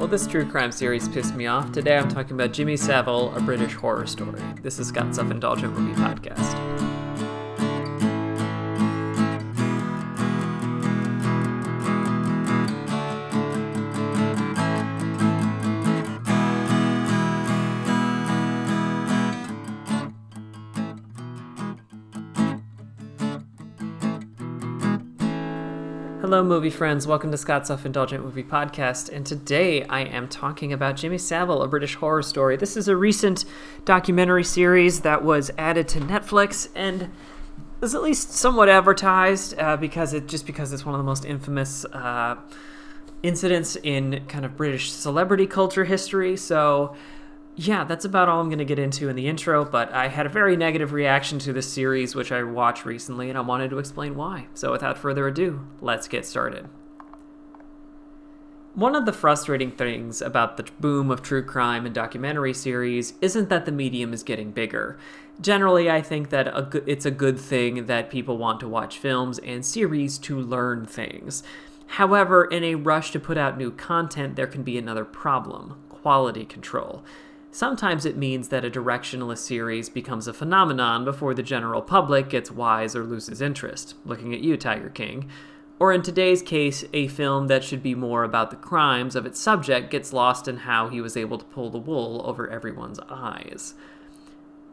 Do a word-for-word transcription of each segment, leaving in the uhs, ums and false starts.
Well, this true crime series pissed me off. Today I'm talking about Jimmy Savile, A British Horror Story. This is Scott's Self-Indulgent Movie Podcast. Hello, movie friends. Welcome to Scott's Self-Indulgent Movie Podcast, and today I am talking about Jimmy Savile, A British Horror Story. This is a recent documentary series that was added to Netflix and is at least somewhat advertised uh, because it just because it's one of the most infamous uh, incidents in kind of British celebrity culture history. So yeah, that's about all I'm going to get into in the intro, but I had a very negative reaction to this series, which I watched recently, and I wanted to explain why. So without further ado, let's get started. One of the frustrating things about the boom of true crime and documentary series isn't that the medium is getting bigger. Generally, I think that a go- it's a good thing that people want to watch films and series to learn things. However, in a rush to put out new content, there can be another problem: quality control. Sometimes it means that a directionless series becomes a phenomenon before the general public gets wise or loses interest. Looking at you, Tiger King. Or in today's case, a film that should be more about the crimes of its subject gets lost in how he was able to pull the wool over everyone's eyes.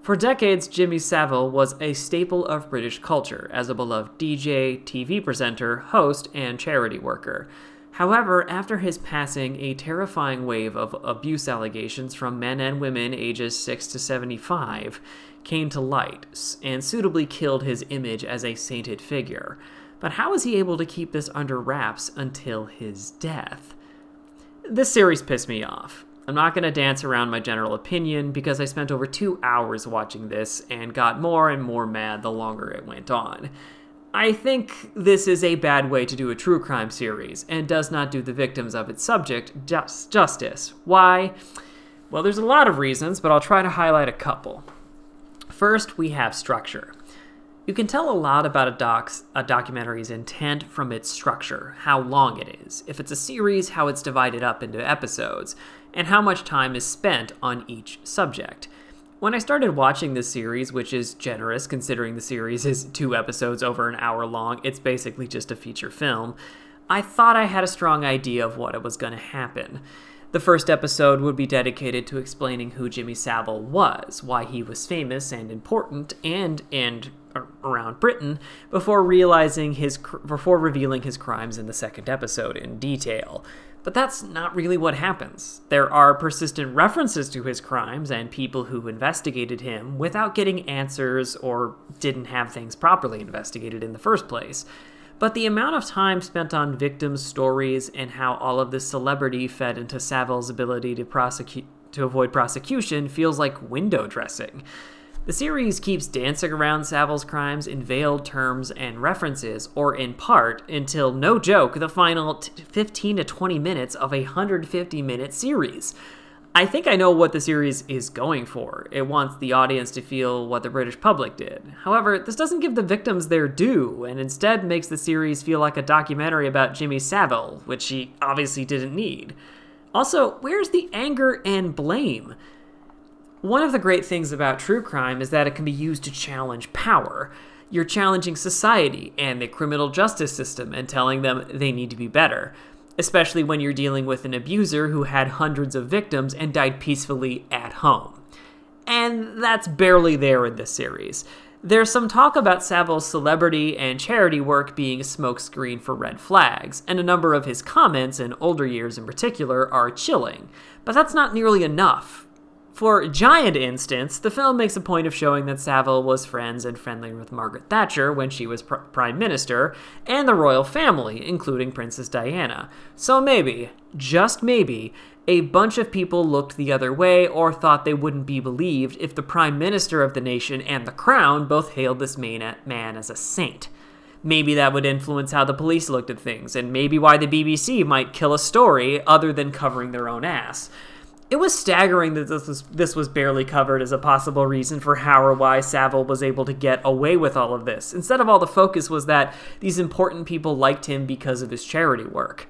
For decades, Jimmy Savile was a staple of British culture as a beloved D J, T V presenter, host, and charity worker. However, after his passing, a terrifying wave of abuse allegations from men and women ages six to seventy-five came to light and suitably killed his image as a sainted figure. But how was he able to keep this under wraps until his death? This series pissed me off. I'm not going to dance around my general opinion because I spent over two hours watching this and got more and more mad the longer it went on. I think this is a bad way to do a true crime series and does not do the victims of its subject just justice. Why? Well, there's a lot of reasons, but I'll try to highlight a couple. First, we have structure. You can tell a lot about a doc's, a documentary's intent from its structure, how long it is, if it's a series, how it's divided up into episodes, and how much time is spent on each subject. When I started watching this series, which is generous considering the series is two episodes over an hour long, it's basically just a feature film, I thought I had a strong idea of what was going to happen. The first episode would be dedicated to explaining who Jimmy Savile was, why he was famous and important and and around Britain, before realizing his before revealing his crimes in the second episode in detail. But that's not really what happens. There are persistent references to his crimes and people who investigated him without getting answers or didn't have things properly investigated in the first place. But the amount of time spent on victims' stories and how all of this celebrity fed into Savile's ability to prosecute to avoid prosecution feels like window dressing. The series keeps dancing around Savile's crimes in veiled terms and references, or in part, until, no joke, the final t- fifteen to twenty minutes of a one hundred fifty minute series. I think I know what the series is going for. It wants the audience to feel what the British public did. However, this doesn't give the victims their due, and instead makes the series feel like a documentary about Jimmy Savile, which he obviously didn't need. Also, where's the anger and blame? One of the great things about true crime is that it can be used to challenge power. You're challenging society and the criminal justice system and telling them they need to be better, especially when you're dealing with an abuser who had hundreds of victims and died peacefully at home. And that's barely there in this series. There's some talk about Savile's celebrity and charity work being a smokescreen for red flags, and a number of his comments in older years in particular are chilling, but that's not nearly enough. For Giant instance, the film makes a point of showing that Savile was friends and friendly with Margaret Thatcher when she was pr- Prime Minister, and the royal family, including Princess Diana. So maybe, just maybe, a bunch of people looked the other way or thought they wouldn't be believed if the Prime Minister of the nation and the Crown both hailed this man as a saint. Maybe that would influence how the police looked at things, and maybe why the B B C might kill a story other than covering their own ass. It was staggering that this was, this was barely covered as a possible reason for how or why Savile was able to get away with all of this. Instead of all the focus was that these important people liked him because of his charity work.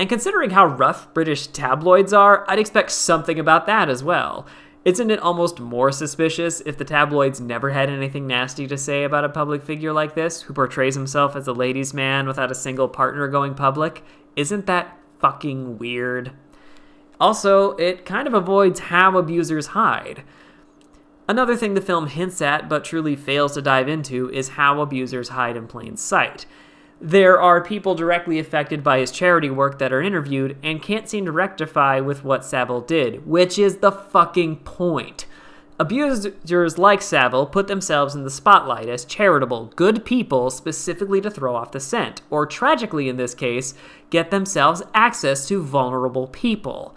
And considering how rough British tabloids are, I'd expect something about that as well. Isn't it almost more suspicious if the tabloids never had anything nasty to say about a public figure like this, who portrays himself as a ladies' man without a single partner going public? Isn't that fucking weird? Also, it kind of avoids how abusers hide. Another thing the film hints at, but truly fails to dive into, is how abusers hide in plain sight. There are people directly affected by his charity work that are interviewed and can't seem to rectify with what Savile did, which is the fucking point. Abusers like Savile put themselves in the spotlight as charitable, good people specifically to throw off the scent, or tragically in this case, get themselves access to vulnerable people.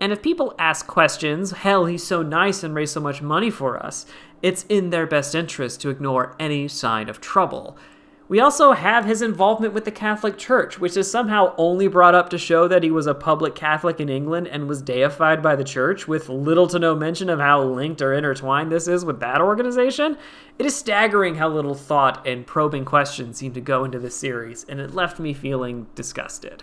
And if people ask questions, hell, he's so nice and raised so much money for us, it's in their best interest to ignore any sign of trouble. We also have his involvement with the Catholic Church, which is somehow only brought up to show that he was a public Catholic in England and was deified by the church, with little to no mention of how linked or intertwined this is with that organization. It is staggering how little thought and probing questions seem to go into this series, and it left me feeling disgusted.